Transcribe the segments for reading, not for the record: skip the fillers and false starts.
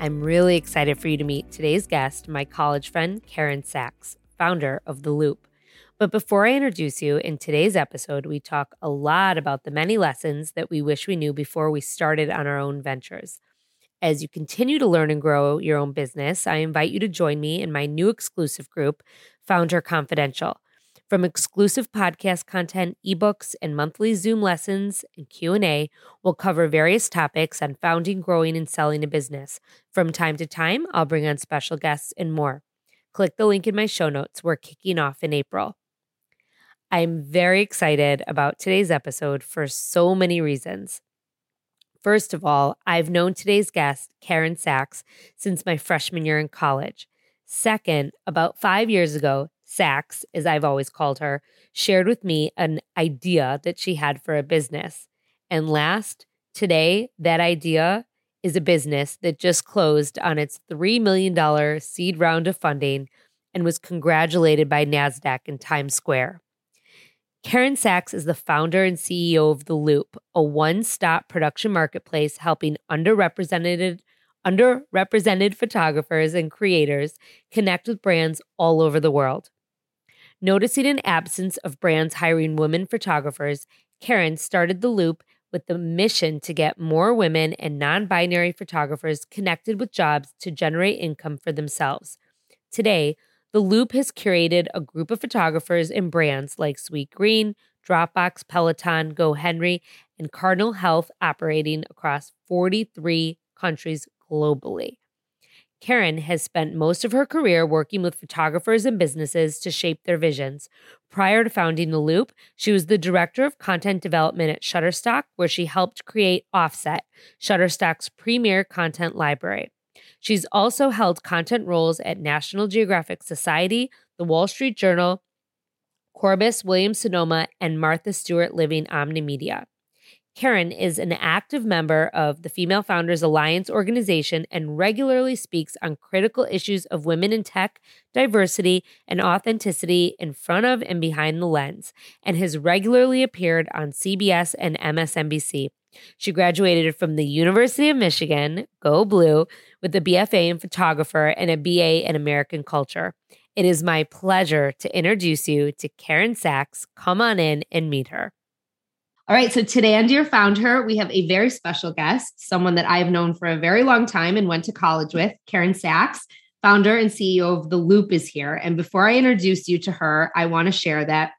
I'm really excited for you to meet today's guest, my college friend, Karen Sachs, founder of The Loop. But before I introduce you, in today's episode, we talk a lot about the many lessons that we wish we knew before we started on our own ventures. As you continue to learn and grow your own business, I invite you to join me in my new exclusive group, Founder Confidential. From exclusive podcast content, ebooks, and monthly Zoom lessons and Q&A, we'll cover various topics on founding, growing, and selling a business. From time to time, I'll bring on special guests and more. Click the link in my show notes. We're kicking off in April. I'm very excited about today's episode for so many reasons. First of all, I've known today's guest, Karen Sachs, since my freshman year in college. Second, about 5 years ago, Sachs, as I've always called her, shared with me an idea that she had for a business. And last, today, that idea is a business that just closed on its $3 million seed round of funding and was congratulated by NASDAQ in Times Square. Karen Sachs is the founder and CEO of The Loop, a one-stop production marketplace helping underrepresented photographers and creators connect with brands all over the world. Noticing an absence of brands hiring women photographers, Karen started The Loop with the mission to get more women and non-binary photographers connected with jobs to generate income for themselves. Today, The Loop has curated a group of photographers and brands like Sweetgreen, Dropbox, Peloton, GoHenry, and Cardinal Health operating across 43 countries globally. Karen has spent most of her career working with photographers and businesses to shape their visions. Prior to founding The Loop, she was the director of content development at Shutterstock, where she helped create Offset, Shutterstock's premier content library. She's also held content roles at National Geographic Society, The Wall Street Journal, Corbis, Williams Sonoma, and Martha Stewart Living Omnimedia. Karen is an active member of the Female Founders Alliance organization and regularly speaks on critical issues of women in tech, diversity, and authenticity in front of and behind the lens, and has regularly appeared on CBS and MSNBC. She graduated from the University of Michigan, go blue, with a BFA in photography and a BA in American culture. It is my pleasure to introduce you to Karen Sachs. Come on in and meet her. All right, so today on Dear Founder, we have a very special guest, someone that I've known for a very long time and went to college with, Karen Sachs, founder and CEO of The Loop is here. And before I introduce you to her, I want to share that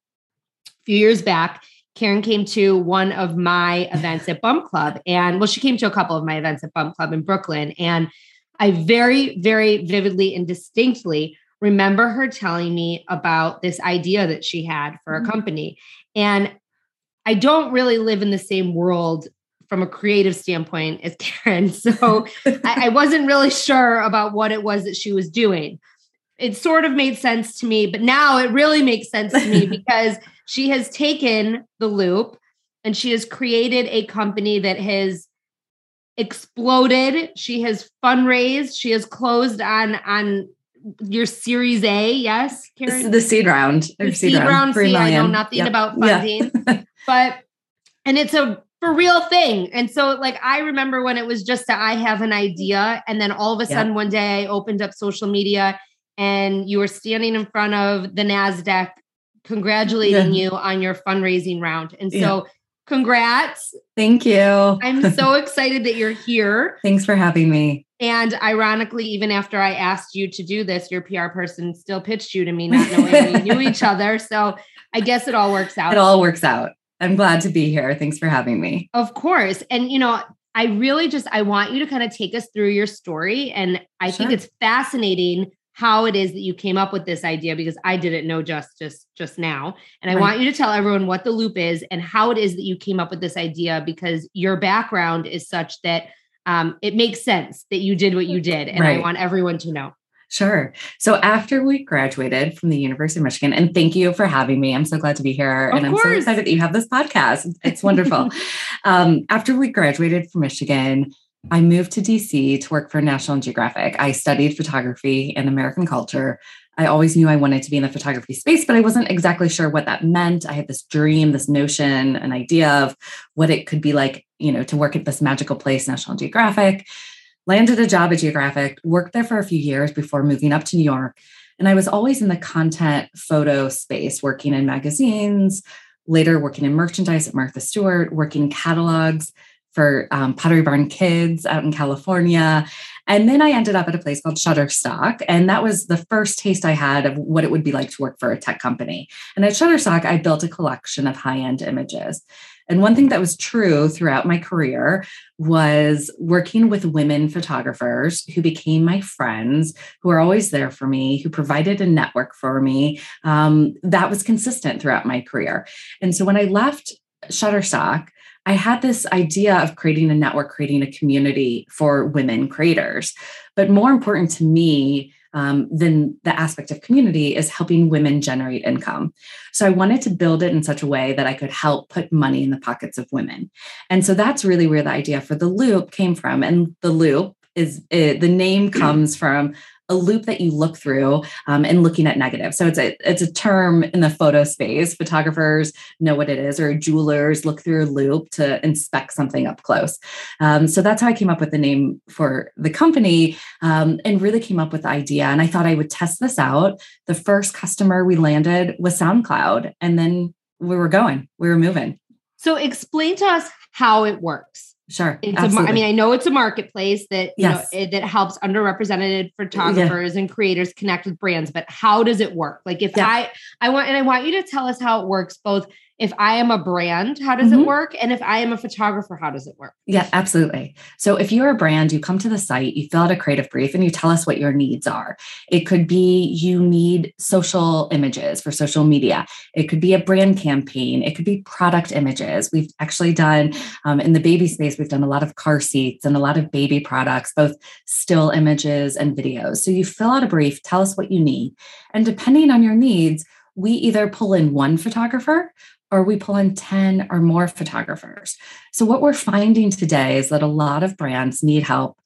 a few years back, Karen came to one of my events at Bump Club. And well, she came to a couple of my events at Bump Club in Brooklyn. And I very, very vividly and distinctly remember her telling me about this idea that she had for a company. And I don't really live in the same world from a creative standpoint as Karen. So I wasn't really sure about what it was that she was doing. It sort of made sense to me, but now it really makes sense to me because she has taken The Loop and she has created a company that has exploded. She has fundraised. She has closed on your Series A. Yes, Karen? The seed round. The seed round. I know nothing about funding, but it's a for real thing. And so like, I remember when it was just that I have an idea. And then all of a sudden one day I opened up social media and you were standing in front of the NASDAQ congratulating you on your fundraising round. And so congrats. Thank you. I'm so excited that you're here. Thanks for having me. And ironically, even after I asked you to do this, your PR person still pitched you to me, not knowing we knew each other. So I guess it all works out. It all works out. I'm glad to be here. Thanks for having me. Of course. And, you know, I really just, I want you to kind of take us through your story. And I think it's fascinating how it is that you came up with this idea, because I didn't know just now. And I want you to tell everyone what The Loop is and how it is that you came up with this idea, because your background is such that it makes sense that you did what you did. And I want everyone to know. Sure. So after we graduated from the University of Michigan, and thank you for having me. I'm so glad to be here. And I'm so excited that you have this podcast. It's wonderful. After we graduated from Michigan, I moved to DC to work for National Geographic. I studied photography and American culture. I always knew I wanted to be in the photography space, but I wasn't exactly sure what that meant. I had this dream, this notion, an idea of what it could be like, you know, to work at this magical place, National Geographic. Landed a job at Geographic, worked there for a few years before moving up to New York. And I was always in the content photo space, working in magazines, later working in merchandise at Martha Stewart, working catalogs for Pottery Barn Kids out in California. And then I ended up at a place called Shutterstock. And that was the first taste I had of what it would be like to work for a tech company. And at Shutterstock, I built a collection of high-end images. And one thing that was true throughout my career was working with women photographers who became my friends, who are always there for me, who provided a network for me. That was consistent throughout my career. And so when I left Shutterstock, I had this idea of creating a network, creating a community for women creators. But more important to me than the aspect of community is helping women generate income. So I wanted to build it in such a way that I could help put money in the pockets of women. And so that's really where the idea for The Loop came from. And The Loop is the name comes from a loop that you look through and looking at negative. So it's a term in the photo space. Photographers know what it is, or jewelers look through a loop to inspect something up close. So that's how I came up with the name for the company and really came up with the idea. And I thought I would test this out. The first customer we landed was SoundCloud, and then we were moving. So explain to us how it works. Sure. I know it's a marketplace that, you know, that helps underrepresented photographers and creators connect with brands, but how does it work? Like if I want you to tell us how it works, both if I am a brand, how does it work? And if I am a photographer, how does it work? Yeah, absolutely. So if you're a brand, you come to the site, you fill out a creative brief, and you tell us what your needs are. It could be you need social images for social media. It could be a brand campaign. It could be product images. We've actually done, in the baby space, we've done a lot of car seats and a lot of baby products, both still images and videos. So you fill out a brief, tell us what you need. And depending on your needs, we either pull in one photographer or we pull in 10 or more photographers. So what we're finding today is that a lot of brands need help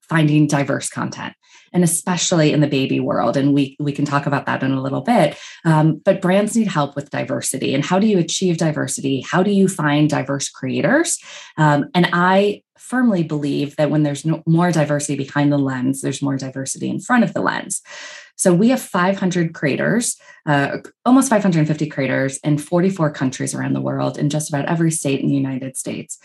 finding diverse content, and especially in the baby world. And we can talk about that in a little bit, but brands need help with diversity. And how do you achieve diversity? How do you find diverse creators? And I firmly believe that when there's more diversity behind the lens, there's more diversity in front of the lens. So we have 500 creators, almost 550 creators in 44 countries around the world, in just about every state in the United States.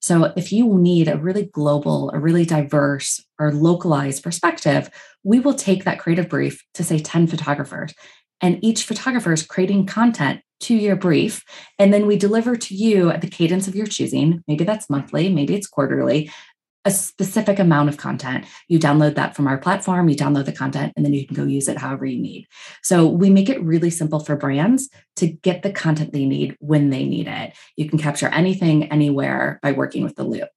So if you need a really global, a really diverse or localized perspective, we will take that creative brief to say 10 photographers, and each photographer is creating content to your brief. And then we deliver to you at the cadence of your choosing. Maybe that's monthly, maybe it's quarterly, a specific amount of content. You download that from our platform, you download the content, and then you can go use it however you need. So we make it really simple for brands to get the content they need when they need it. You can capture anything, anywhere by working with The Loop.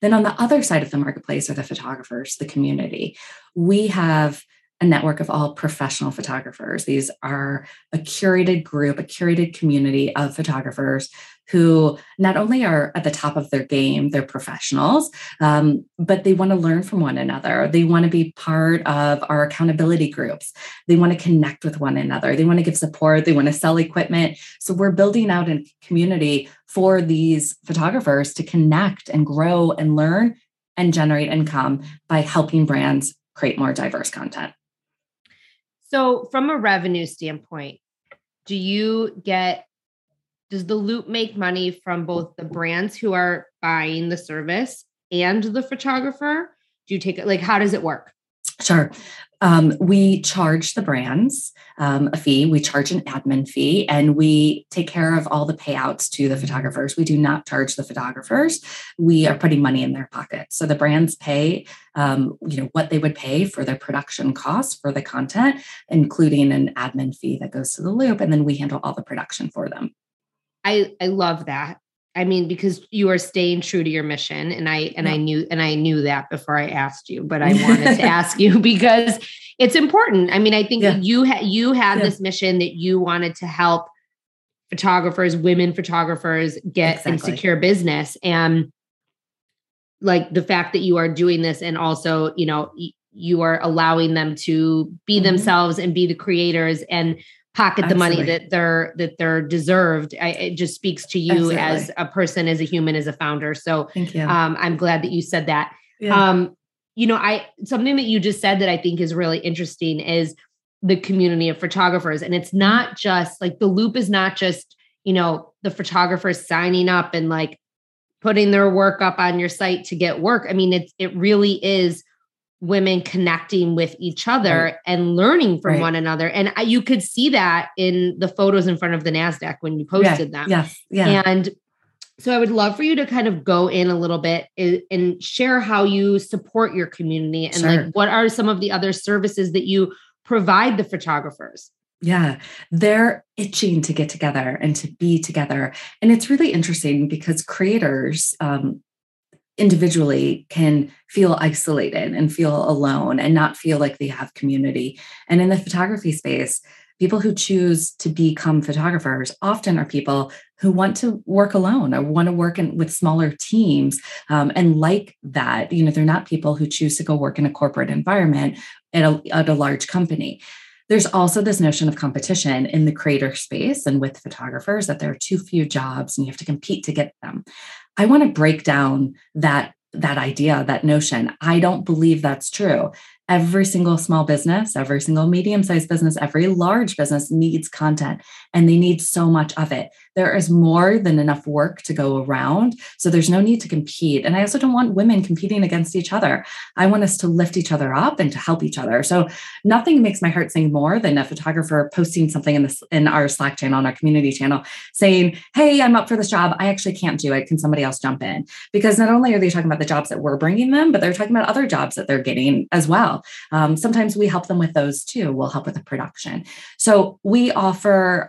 Then on the other side of the marketplace are the photographers, the community. We have a network of all professional photographers. These are a curated group, a curated community of photographers who not only are at the top of their game, they're professionals, but they want to learn from one another. They want to be part of our accountability groups. They want to connect with one another. They want to give support. They want to sell equipment. So we're building out a community for these photographers to connect and grow and learn and generate income by helping brands create more diverse content. So from a revenue standpoint, does The Loop make money from both the brands who are buying the service and the photographer? Do you take it? Like, how does it work? Sure. We charge the brands a fee. We charge an admin fee, and we take care of all the payouts to the photographers. We do not charge the photographers. We are putting money in their pocket. So the brands pay, what they would pay for their production costs for the content, including an admin fee that goes to The Loop. And then we handle all the production for them. I love that. I mean, because you are staying true to your mission, and I knew that before I asked you, but I wanted to ask you because it's important. I mean, I think that you had this mission that you wanted to help photographers, women photographers, get and secure business, and like the fact that you are doing this, and also you are allowing them to be themselves and be the creators and pocket the money that they're deserved. It just speaks to you as a person, as a human, as a founder. So thank you. I'm glad that you said that. Yeah. Something that you just said that I think is really interesting is the community of photographers. And it's not just like The Loop is not just, the photographers signing up and like putting their work up on your site to get work. I mean, it really is women connecting with each other and learning from one another. And you could see that in the photos in front of the NASDAQ when you posted them. Yes. Yeah. And so I would love for you to kind of go in a little bit and share how you support your community and like, what are some of the other services that you provide the photographers? Yeah, they're itching to get together and to be together. And it's really interesting because creators, individually can feel isolated and feel alone and not feel like they have community. And in the photography space, people who choose to become photographers often are people who want to work alone or want to work with smaller teams. And like that, they're not people who choose to go work in a corporate environment at a large company. There's also this notion of competition in the creator space and with photographers that there are too few jobs and you have to compete to get them. I want to break down that idea, that notion. I don't believe that's true. Every single small business, every single medium-sized business, every large business needs content, and they need so much of it. There is more than enough work to go around, so there's no need to compete. And I also don't want women competing against each other. I want us to lift each other up and to help each other. So nothing makes my heart sing more than a photographer posting something in our Slack channel, on our community channel, saying, "Hey, I'm up for this job. I actually can't do it. Can somebody else jump in?" Because not only are they talking about the jobs that we're bringing them, but they're talking about other jobs that they're getting as well. Sometimes we help them with those too. We'll help with the production. So we offer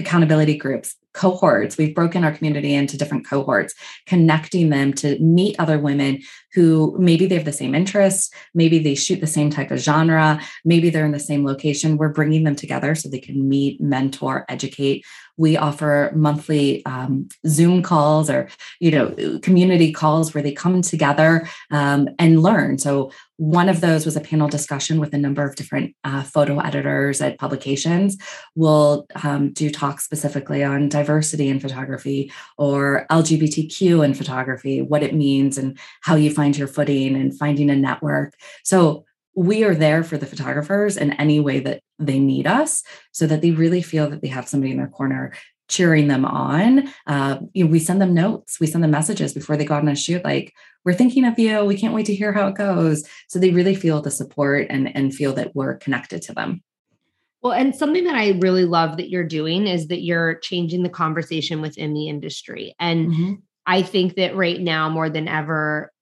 accountability groups, cohorts. We've broken our community into different cohorts, connecting them to meet other women who maybe they have the same interests, maybe they shoot the same type of genre, maybe they're in the same location. We're bringing them together so they can meet, mentor, educate. We offer monthly Zoom calls or, community calls where they come together and learn. So one of those was a panel discussion with a number of different photo editors at publications. We'll do talks specifically on diversity in photography or LGBTQ in photography, what it means and how you find your footing and finding a network. So we are there for the photographers in any way that they need us so that they really feel that they have somebody in their corner cheering them on. We send them notes. We send them messages before they go out on a shoot. Like, we're thinking of you. We can't wait to hear how it goes. So they really feel the support and feel that we're connected to them. Well, and something that I really love that you're doing is that you're changing the conversation within the industry. And I think that right now more than ever,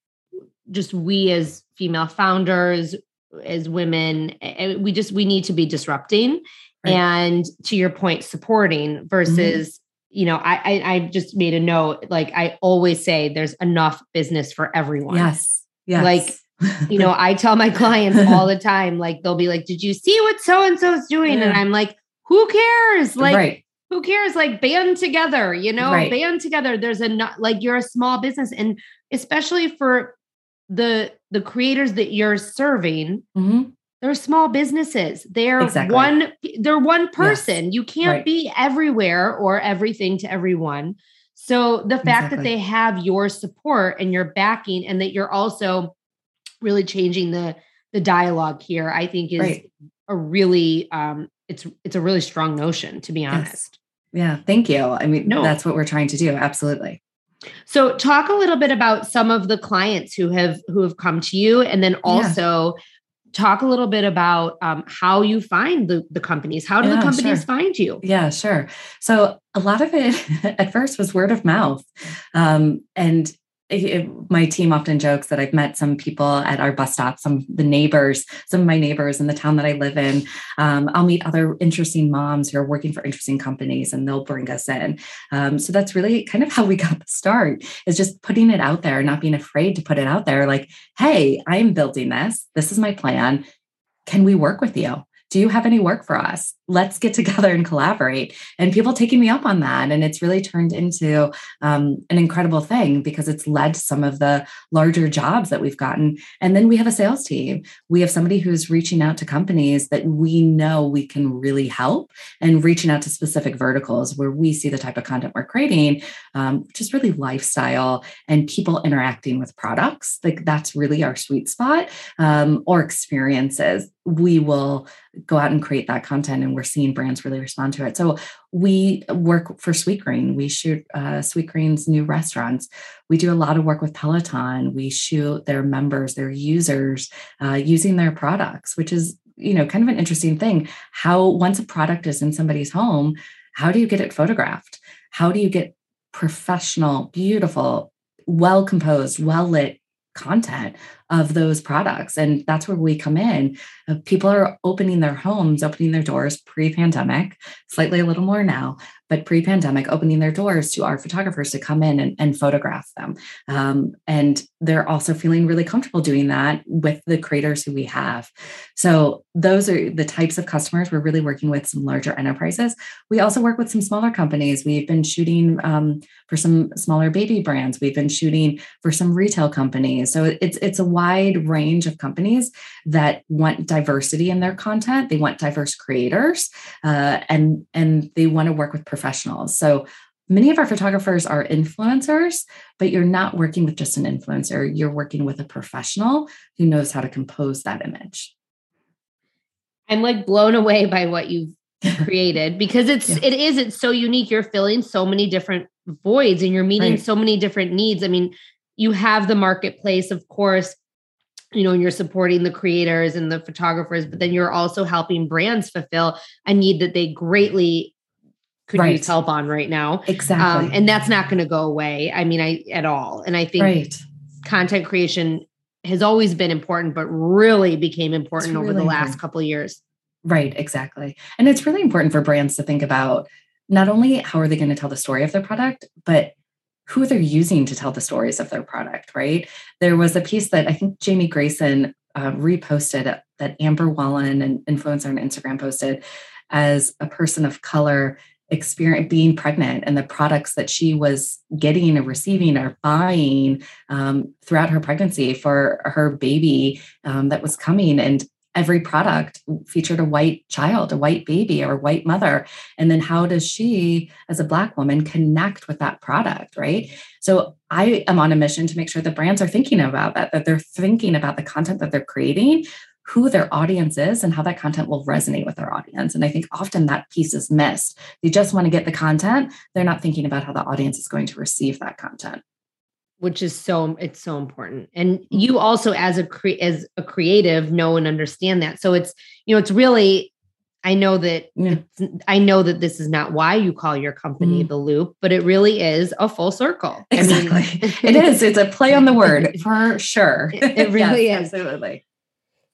just we as female founders, as women, we need to be disrupting and, to your point, supporting versus, I just made a note, like I always say there's enough business for everyone. Yes. Like, I tell my clients all the time, like, they'll be like, "Did you see what so-and-so's doing?" And I'm like, who cares? Like, who cares? Like, band together, band together. There's you're a small business. And especially for the creators that you're serving, they're small businesses. They're one person. Yes. You can't be everywhere or everything to everyone. So the fact that they have your support and your backing and that you're also really changing the dialogue here, I think is a really, it's a really strong notion, to be honest. Yes. Yeah. Thank you. I mean, that's what we're trying to do. Absolutely. So talk a little bit about some of the clients who have come to you, and then also talk a little bit about how you find the companies. How do the companies find you? Yeah, sure. So a lot of it at first was word of mouth. My team often jokes that I've met some people at our bus stop, some of my neighbors in the town that I live in. I'll meet other interesting moms who are working for interesting companies, and they'll bring us in. So that's really kind of how we got the start, is just putting it out there, not being afraid to put it out there. Like, hey, I'm building this. This is my plan. Can we work with you? Do you have any work for us? Let's get together and collaborate. And people taking me up on that. And it's really turned into an incredible thing, because it's led to some of the larger jobs that we've gotten. And then we have a sales team. We have somebody who's reaching out to companies that we know we can really help, and reaching out to specific verticals where we see the type of content we're creating, which is really lifestyle and people interacting with products. Like, that's really our sweet spot, or experiences. We will go out and create that content, and we're seeing brands really respond to it. So we work for Sweetgreen. We shoot Sweetgreen's new restaurants. We do a lot of work with Peloton. We shoot their members, their users, using their products, which is, kind of an interesting thing. How, once a product is in somebody's home, how do you get it photographed? How do you get professional, beautiful, well-composed, well-lit content of those products? And that's where we come in. People are opening their homes, opening their doors pre-pandemic, slightly a little more now, but pre-pandemic, opening their doors to our photographers to come in and photograph them. And they're also feeling really comfortable doing that with the creators who we have. So those are the types of customers we're really working with, some larger enterprises. We also work with some smaller companies. We've been shooting for some smaller baby brands. We've been shooting for some retail companies. So it's a wide range of companies that want diversity in their content. They want diverse creators, and they want to work with professionals. So many of our photographers are influencers, but you're not working with just an influencer. You're working with a professional who knows how to compose that image. I'm like blown away by what you've created, because it's so unique. You're filling so many different voids, and you're meeting so many different needs. I mean, you have the marketplace, of course, and you're supporting the creators and the photographers, but then you're also helping brands fulfill a need that they greatly could use help on right now. Exactly. And that's not going to go away. I mean, at all. And I think content creation has always been important, but really became important over the last couple of years. Right. Exactly. And it's really important for brands to think about not only how are they going to tell the story of their product, but who they're using to tell the stories of their product, right? There was a piece that I think Jamie Grayson reposted, that Amber Wallen, an influencer on Instagram, posted as a person of color experience being pregnant, and the products that she was getting or receiving or buying throughout her pregnancy for her baby that was coming. And every product featured a white child, a white baby, or a white mother. And then how does she, as a Black woman, connect with that product, right? So I am on a mission to make sure that brands are thinking about that they're thinking about the content that they're creating, who their audience is, and how that content will resonate with their audience. And I think often that piece is missed. They just want to get the content. They're not thinking about how the audience is going to receive that content. Which is it's so important. And you also, as a creative, know and understand that. So it's, it's really, I know that this is not why you call your company The Loop, but it really is a full circle. Exactly. It is. It's a play on the word for sure. It really is. Absolutely.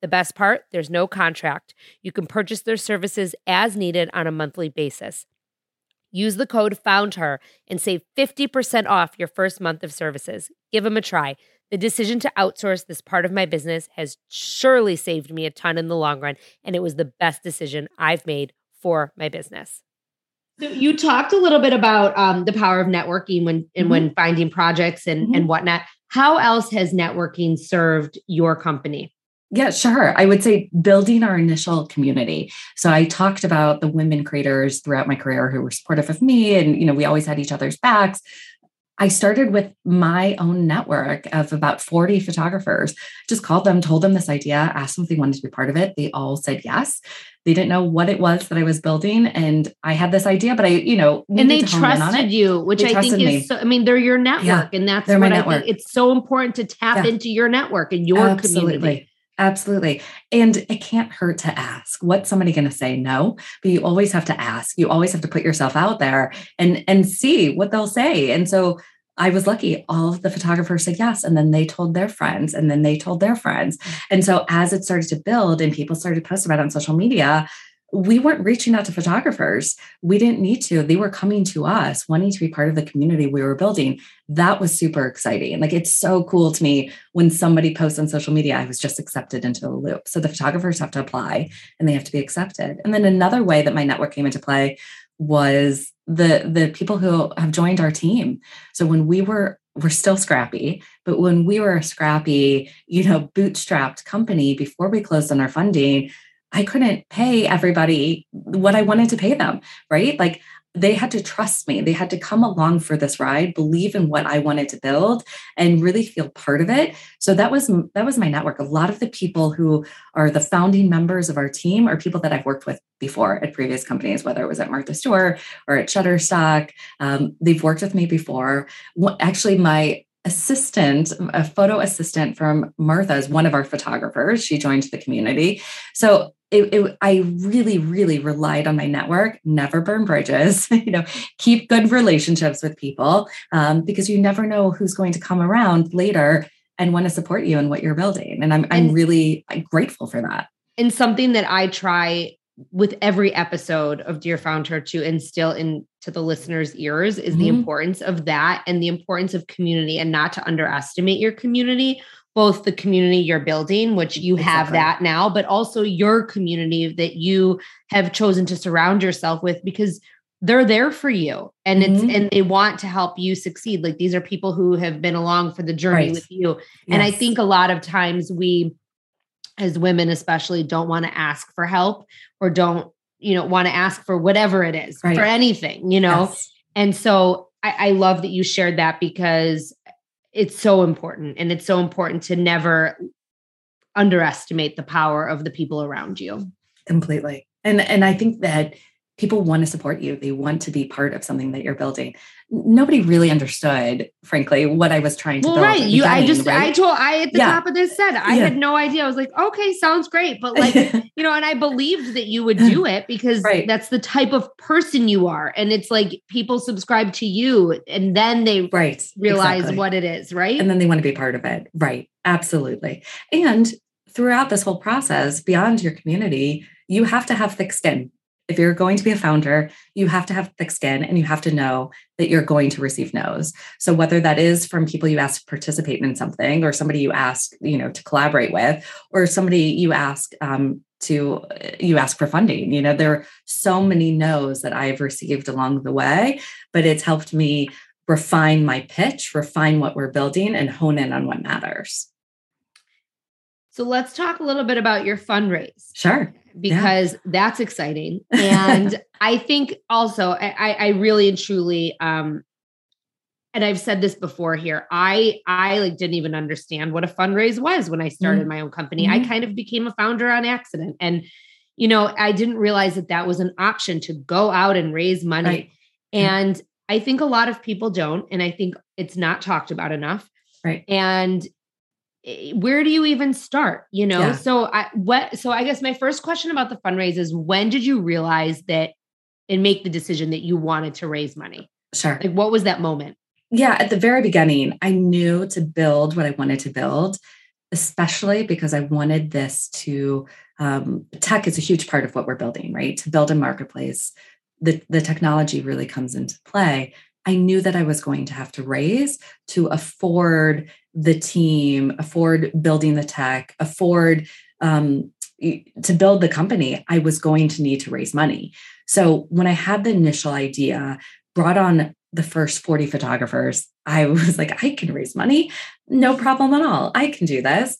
The best part, there's no contract. You can purchase their services as needed on a monthly basis. Use the code FOUNDHER and save 50% off your first month of services. Give them a try. The decision to outsource this part of my business has surely saved me a ton in the long run, and it was the best decision I've made for my business. So you talked a little bit about the power of networking when finding projects and whatnot. How else has networking served your company? Yeah, sure. I would say building our initial community. So I talked about the women creators throughout my career who were supportive of me, and we always had each other's backs. I started with my own network of about 40 photographers. Just called them, told them this idea, asked them if they wanted to be part of it. They all said yes. They didn't know what it was that I was building, and I had this idea, but and they trusted you, which I think is so. I mean, they're your network, and that's what I think. It's so important to tap into your network and your community. Absolutely. And it can't hurt to ask. What's somebody going to say? No, but you always have to ask. You always have to put yourself out there and see what they'll say. And so I was lucky. All of the photographers said yes. And then they told their friends, and then they told their friends. And so as it started to build and people started posting about it on social media, we weren't reaching out to photographers. We didn't need to. They were coming to us, wanting to be part of the community we were building. That was super exciting. Like, it's so cool to me when somebody posts on social media, I was just accepted into The Loop. So the photographers have to apply and they have to be accepted. And then another way that my network came into play was the people who have joined our team. So when we're still scrappy, but when we were a scrappy, bootstrapped company before we closed on our funding, I couldn't pay everybody what I wanted to pay them, right? Like, they had to trust me. They had to come along for this ride, believe in what I wanted to build, and really feel part of it. So that was my network. A lot of the people who are the founding members of our team are people that I've worked with before at previous companies, whether it was at Martha Stewart or at Shutterstock. They've worked with me before. Actually, my assistant, a photo assistant from Martha, is one of our photographers. She joined the community. So I really, really relied on my network. Never burn bridges, keep good relationships with people, because you never know who's going to come around later and want to support you in what you're building. And I'm really grateful for that. And something that I try with every episode of Dear Founder to instill into the listeners' ears is the importance of that and the importance of community, and not to underestimate your community. Both the community you're building, which you have that now, but also your community that you have chosen to surround yourself with, because they're there for you and and they want to help you succeed. Like, these are people who have been along for the journey with you. Yes. And I think a lot of times we, as women especially, don't want to ask for help or don't, want to ask for whatever it is, for anything, Yes. And so I love that you shared that, because it's so important. And it's so important to never underestimate the power of the people around you. Completely. And I think that people want to support you. They want to be part of something that you're building. Nobody really understood, frankly, what I was trying to build. Right. Top of this said, I had no idea. I was like, okay, sounds great. But and I believed that you would do it, because that's the type of person you are. And it's like, people subscribe to you and then they realize what it is. Right. And then they want to be part of it. Right. Absolutely. And throughout this whole process, beyond your community, you have to have thick skin. If you're going to be a founder, you have to have thick skin, and you have to know that you're going to receive no's. So whether that is from people you ask to participate in something, or somebody you ask, to collaborate with, or somebody you ask ask for funding, there are so many no's that I've received along the way, but it's helped me refine my pitch, refine what we're building, and hone in on what matters. So let's talk a little bit about your fundraise. Sure. Because that's exciting. And I think also, I really and truly, and I've said this before here, I didn't even understand what a fundraise was when I started my own company. I kind of became a founder on accident. And, I didn't realize that was an option, to go out and raise money. Right. And I think a lot of people don't. And I think it's not talked about enough. Right. And where do you even start? So I guess my first question about the fundraise is, when did you realize that and make the decision that you wanted to raise money? Sure. Like, what was that moment? Yeah. At the very beginning, I knew to build what I wanted to build, especially because I wanted this to, tech is a huge part of what we're building, right? To build a marketplace, the technology really comes into play. I knew that I was going to have to raise to afford the team, afford building the tech, afford to build the company. I was going to need to raise money. So when I had the initial idea, brought on the first 40 photographers, I was like, I can raise money. No problem at all. I can do this.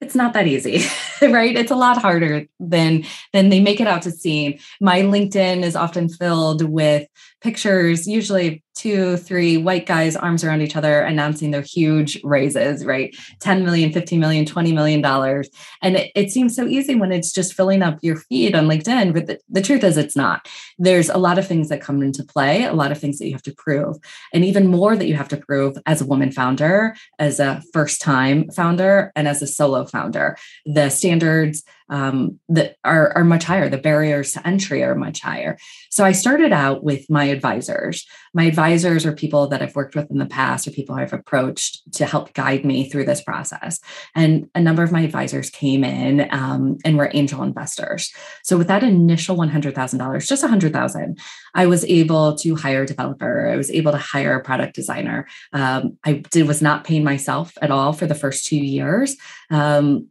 It's not that easy, right? It's a lot harder than they make it out to seem. My LinkedIn is often filled with pictures, usually 2-3 white guys, arms around each other, announcing their huge raises, right? $10 million, $15 million, $20 million. And it seems so easy when it's just filling up your feed on LinkedIn. But the truth is it's not. There's a lot of things that come into play, a lot of things that you have to prove, and even more that you have to prove as a woman founder, as a first-time founder, and as a solo founder. The standards that are much higher. The barriers to entry are much higher. So I started out with my advisors. My advisors are people that I've worked with in the past or people I've approached to help guide me through this process. And a number of my advisors came in and were angel investors. So with that initial $100,000, just $100,000, I was able to hire a developer. I was able to hire a product designer. I was not paying myself at all for the first 2 years. I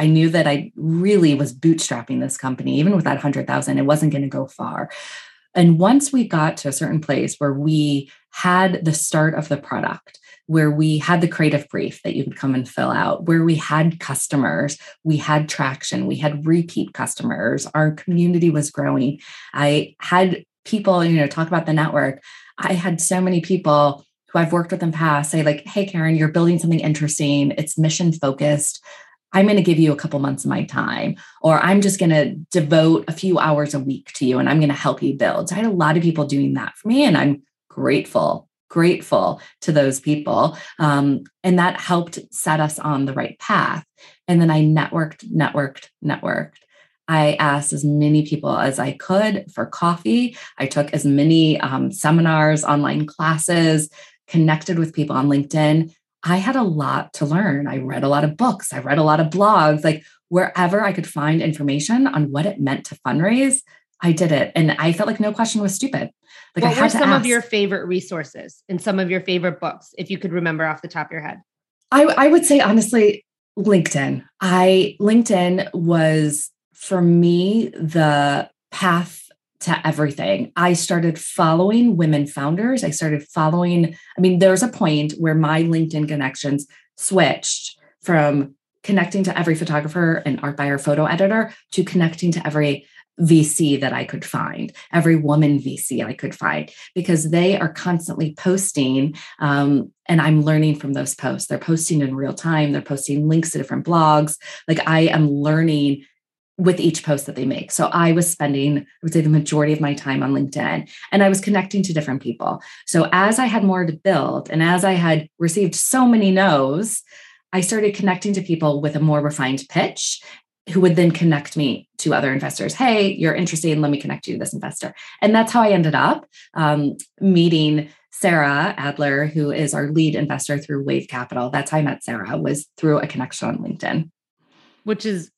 knew that I really was bootstrapping this company. Even with that $100,000, it wasn't going to go far. And once we got to a certain place where we had the start of the product, where we had the creative brief that you could come and fill out, where we had customers, we had traction, we had repeat customers, our community was growing. I had people, talk about the network. I had so many people who I've worked with in the past say like, hey, Karen, you're building something interesting. It's mission focused. I'm going to give you a couple months of my time, or I'm just going to devote a few hours a week to you and I'm going to help you build. So I had a lot of people doing that for me, and I'm grateful to those people. And that helped set us on the right path. And then I networked. I asked as many people as I could for coffee. I took as many seminars, online classes, connected with people on LinkedIn. I had a lot to learn. I read a lot of books. I read a lot of blogs. Like wherever I could find information on what it meant to fundraise, I did it. And I felt like no question was stupid. Like, what were some of your favorite resources and some of your favorite books, if you could remember off the top of your head? I would say, honestly, LinkedIn. LinkedIn was, for me, the path to everything. I started following women founders. There was a point where my LinkedIn connections switched from connecting to every photographer and art buyer, photo editor, to connecting to every VC that I could find, every woman VC I could find, because they are constantly posting. And I'm learning from those posts. They're posting in real time. They're posting links to different blogs. Like I am learning with each post that they make. So I was spending, I would say, the majority of my time on LinkedIn, and I was connecting to different people. So as I had more to build, and as I had received so many no's, I started connecting to people with a more refined pitch who would then connect me to other investors. Hey, you're interested, let me connect you to this investor. And that's how I ended up meeting Sarah Adler, who is our lead investor through Wave Capital. That's how I met Sarah, was through a connection on LinkedIn. Which is,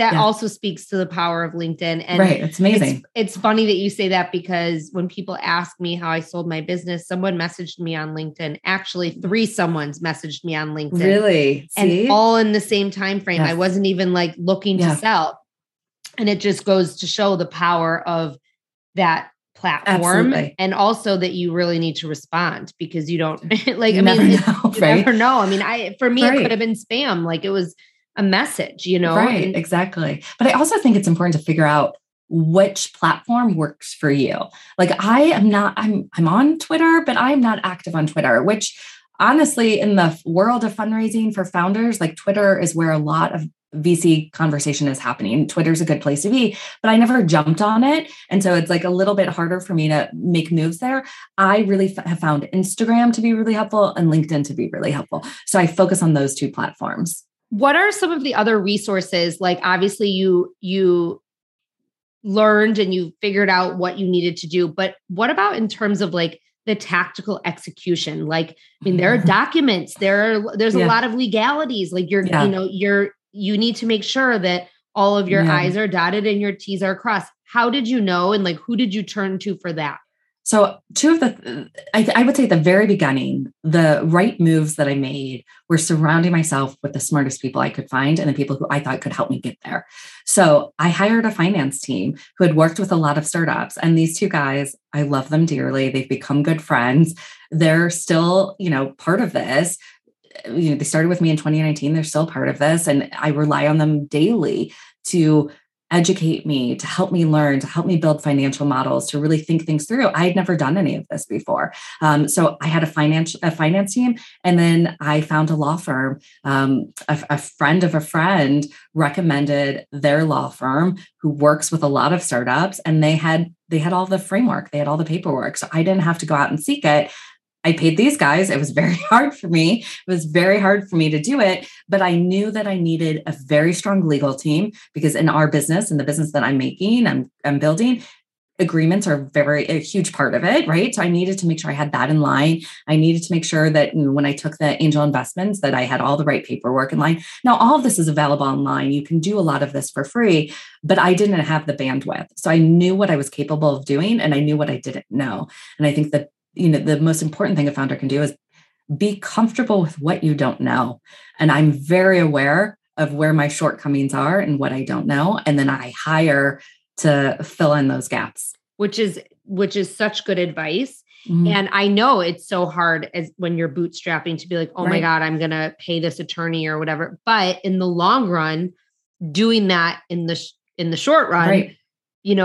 also speaks to the power of LinkedIn. And right, it's amazing. It's funny that you say that, because when people ask me how I sold my business, someone messaged me on LinkedIn. Actually, 3 someone's messaged me on LinkedIn. Really? See? And all in the same time frame. Yes. I wasn't even like looking to sell. And it just goes to show the power of that platform. Absolutely. And also that you really need to respond, because you don't like, you never know. I mean, it could have been spam. Like it was a message, Right, and exactly. But I also think it's important to figure out which platform works for you. Like I'm on Twitter, but I'm not active on Twitter, which honestly, in the world of fundraising for founders, like Twitter is where a lot of VC conversation is happening. Twitter's a good place to be, but I never jumped on it. And so it's like a little bit harder for me to make moves there. I really have found Instagram to be really helpful and LinkedIn to be really helpful. So I focus on those 2 platforms. What are some of the other resources? Like obviously you learned and you figured out what you needed to do, but what about in terms of like the tactical execution. Like, I mean, there are documents, there's a lot of legalities. Like you need to make sure that all of your I's are dotted and your T's are crossed. How did you know? And like, who did you turn to for that? So I would say at the very beginning, the right moves that I made were surrounding myself with the smartest people I could find and the people who I thought could help me get there. So I hired a finance team who had worked with a lot of startups, and these two guys, I love them dearly. They've become good friends. They're still, part of this. They started with me in 2019. They're still part of this. And I rely on them daily to educate me, to help me learn, to help me build financial models, to really think things through. I had never done any of this before. So I had a finance team. And then I found a law firm. A friend of a friend recommended their law firm who works with a lot of startups. And they had all the framework. They had all the paperwork. So I didn't have to go out and seek it. I paid these guys. It was very hard for me. It was very hard for me to do it, but I knew that I needed a very strong legal team, because in our business, in the business that I'm making, I'm building, agreements are a huge part of it, right? So I needed to make sure I had that in line. I needed to make sure that when I took the angel investments, that I had all the right paperwork in line. Now, all of this is available online. You can do a lot of this for free, but I didn't have the bandwidth. So I knew what I was capable of doing, and I knew what I didn't know. And I think that the most important thing a founder can do is be comfortable with what you don't know. And I'm very aware of where my shortcomings are and what I don't know. And then I hire to fill in those gaps. Which is such good advice. Mm-hmm. And I know it's so hard as when you're bootstrapping to be like, oh my God, I'm going to pay this attorney or whatever. But in the long run, doing that in the short run, can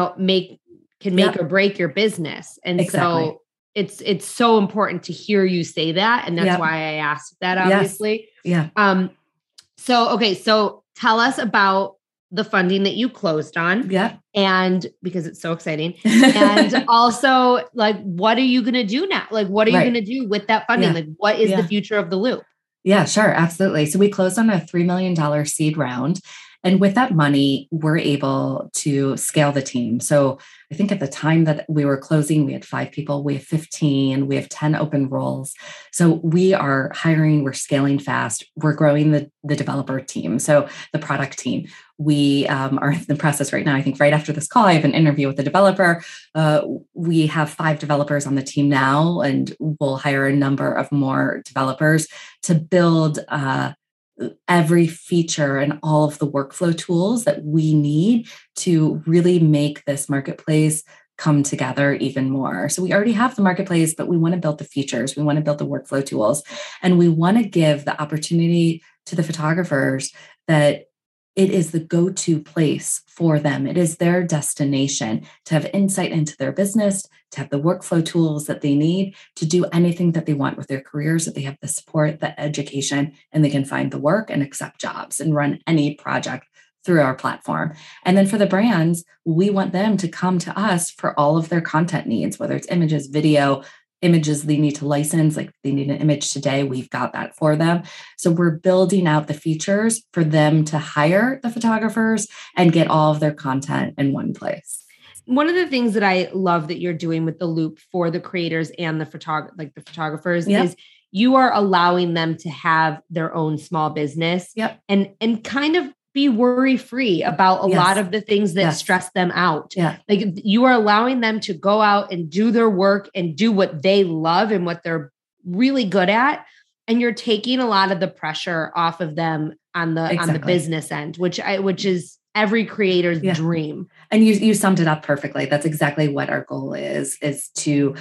make or break your business. And so it's so important to hear you say that. And that's why I asked that, obviously. Yes. Yeah. So tell us about the funding that you closed on. Yeah. And because it's so exciting. And also, like, what are you going to do now? Like, what are you going to do with that funding? Like, what is the future of The Loop? Yeah, sure. Absolutely. So we closed on a $3 million seed round. And with that money, we're able to scale the team. So I think at the time that we were closing, we had 5 people, we have 15, we have 10 open roles. So we are hiring, we're scaling fast, we're growing the developer team. So the product team, we are in the process right now. I think right after this call, I have an interview with the developer. We have 5 developers on the team now, and we'll hire a number of more developers to build every feature and all of the workflow tools that we need to really make this marketplace come together even more. So we already have the marketplace, but we want to build the features. We want to build the workflow tools, and we want to give the opportunity to the photographers that it is the go-to place for them. It is their destination to have insight into their business, to have the workflow tools that they need to do anything that they want with their careers, that they have the support, the education, and they can find the work and accept jobs and run any project through our platform. And then for the brands, we want them to come to us for all of their content needs, whether it's images, video, images they need to license, like they need an image today, we've got that for them. So we're building out the features for them to hire the photographers and get all of their content in one place. One of the things that I love that you're doing with The Loop for the creators and the photographers is you are allowing them to have their own small business and kind of be worry-free about a lot of the things that stress them out. Yeah. Like, you are allowing them to go out and do their work and do what they love and what they're really good at. And you're taking a lot of the pressure off of them on the on the business end, which is every creator's dream. And you summed it up perfectly. That's exactly what our goal is to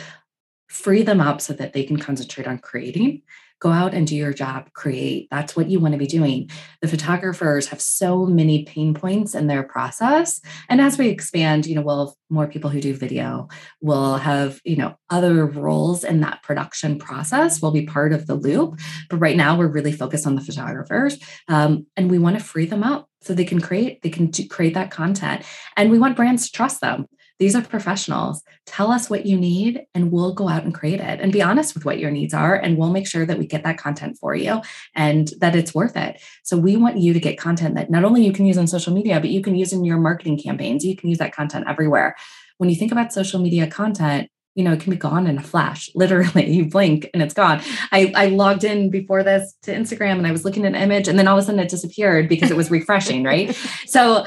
free them up so that they can concentrate on creating. Go out and do your job, create. That's what you want to be doing. The photographers have so many pain points in their process. And as we expand, we'll have more people who do video. We'll have, other roles in that production process will be part of The Loop. But right now we're really focused on the photographers. And we want to free them up so they can create, create that content. And we want brands to trust them. These are professionals. Tell us what you need and we'll go out and create it, and be honest with what your needs are. And we'll make sure that we get that content for you and that it's worth it. So we want you to get content that not only you can use on social media, but you can use in your marketing campaigns. You can use that content everywhere. When you think about social media content, you know, it can be gone in a flash. Literally, you blink and it's gone. I logged in before this to Instagram and I was looking at an image and then all of a sudden it disappeared because it was refreshing, right? So,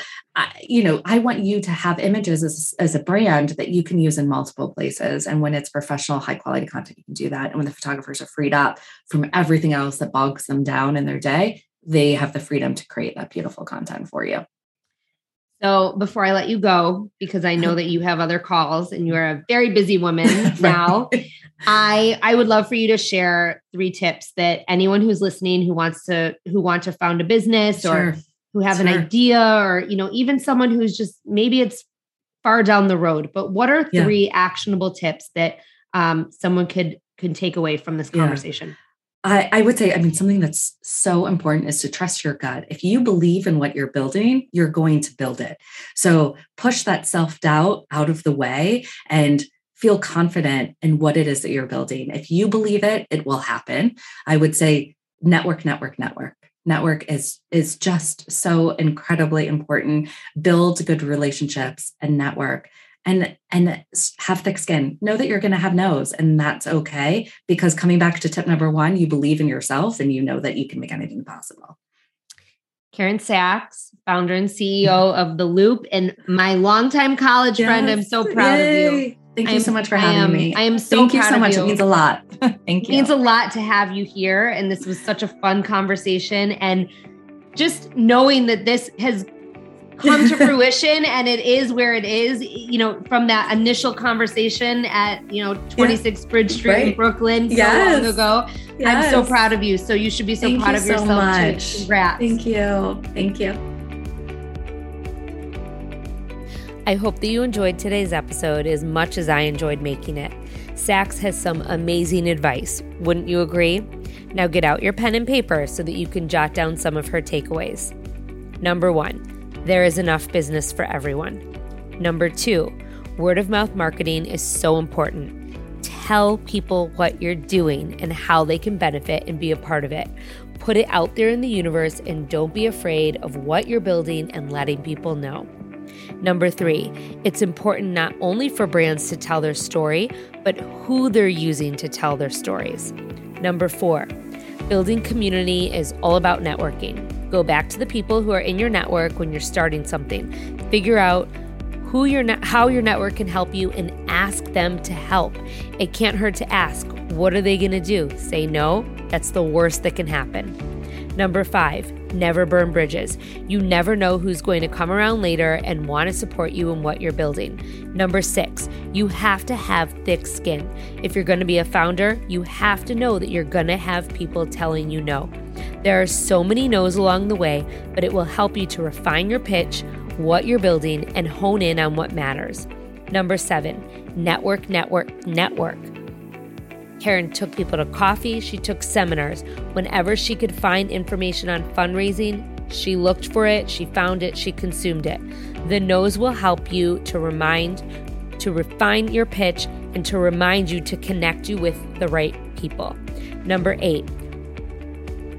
you know, I want you to have images as a brand that you can use in multiple places. And when it's professional, high quality content, you can do that. And when the photographers are freed up from everything else that bogs them down in their day, they have the freedom to create that beautiful content for you. So before I let you go, because I know that you have other calls and you are a very busy woman now, I would love for you to share 3 tips that anyone who's listening, who wants to found a business or who have an idea, or, you know, even someone who's just, maybe it's far down the road, but what are 3 actionable tips that someone could take away from this conversation? I would say, I mean, something that's so important is to trust your gut. If you believe in what you're building, you're going to build it. So push that self-doubt out of the way and feel confident in what it is that you're building. If you believe it, it will happen. I would say network. Network is just so incredibly important. Build good relationships and network. And have thick skin. Know that you're going to have no's, and that's okay, because coming back to tip number 1, you believe in yourself and you know that you can make anything possible. Karen Sachs, founder and CEO of The Loop, and my longtime college friend. I'm so proud of you. Thank you so much for having me. I am so proud of you. Thank you so much. It means a lot. Thank you. It means a lot to have you here. And this was such a fun conversation. And just knowing that this has come to fruition and it is where it is, you know, from that initial conversation at, you know, 26 Bridge Street in Brooklyn so long ago. Yes. I'm so proud of you. So you should be so proud of yourself too. Congrats. Thank you. Thank you. I hope that you enjoyed today's episode as much as I enjoyed making it. Sachs has some amazing advice. Wouldn't you agree? Now get out your pen and paper so that you can jot down some of her takeaways. Number 1, there is enough business for everyone. Number 2, word of mouth marketing is so important. Tell people what you're doing and how they can benefit and be a part of it. Put it out there in the universe and don't be afraid of what you're building and letting people know. Number 3, it's important not only for brands to tell their story, but who they're using to tell their stories. Number 4, building community is all about networking. Go back to the people who are in your network when you're starting something. Figure out how your network can help you and ask them to help. It can't hurt to ask, what are they going to do? Say no? That's the worst that can happen. Number 5, never burn bridges. You never know who's going to come around later and want to support you in what you're building. Number 6, you have to have thick skin. If you're going to be a founder, you have to know that you're going to have people telling you no. There are so many no's along the way, but it will help you to refine your pitch, what you're building, and hone in on what matters. Number 7, network. Karen took people to coffee. She took seminars. Whenever she could find information on fundraising, she looked for it. She found it. She consumed it. The no's will help you to refine your pitch and to remind you to connect you with the right people. Number 8,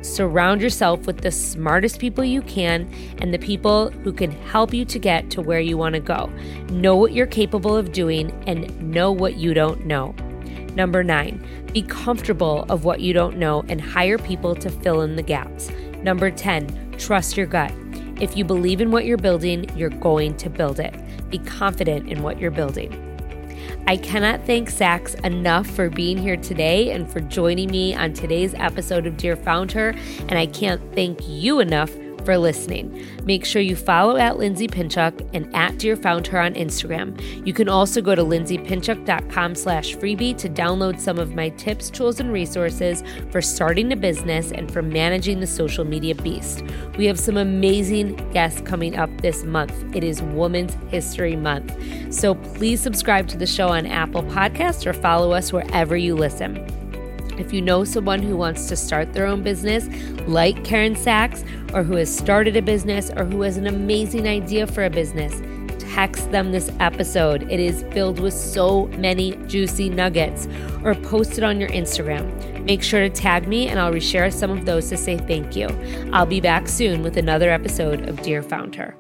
surround yourself with the smartest people you can and the people who can help you to get to where you want to go. Know what you're capable of doing and know what you don't know. Number 9, be comfortable of what you don't know and hire people to fill in the gaps. Number 10, trust your gut. If you believe in what you're building, you're going to build it. Be confident in what you're building. I cannot thank Sachs enough for being here today and for joining me on today's episode of Dear Founder, and I can't thank you enough for listening. Make sure you follow at Lindsay Pinchuk and at Dear Founder on Instagram. You can also go to lindsaypinchuk.com/freebie to download some of my tips, tools, and resources for starting a business and for managing the social media beast. We have some amazing guests coming up this month. It is Women's History Month. So please subscribe to the show on Apple Podcasts or follow us wherever you listen. If you know someone who wants to start their own business, like Karen Sachs, or who has started a business, or who has an amazing idea for a business, text them this episode. It is filled with so many juicy nuggets. Or post it on your Instagram. Make sure to tag me and I'll reshare some of those to say thank you. I'll be back soon with another episode of Dear Founder.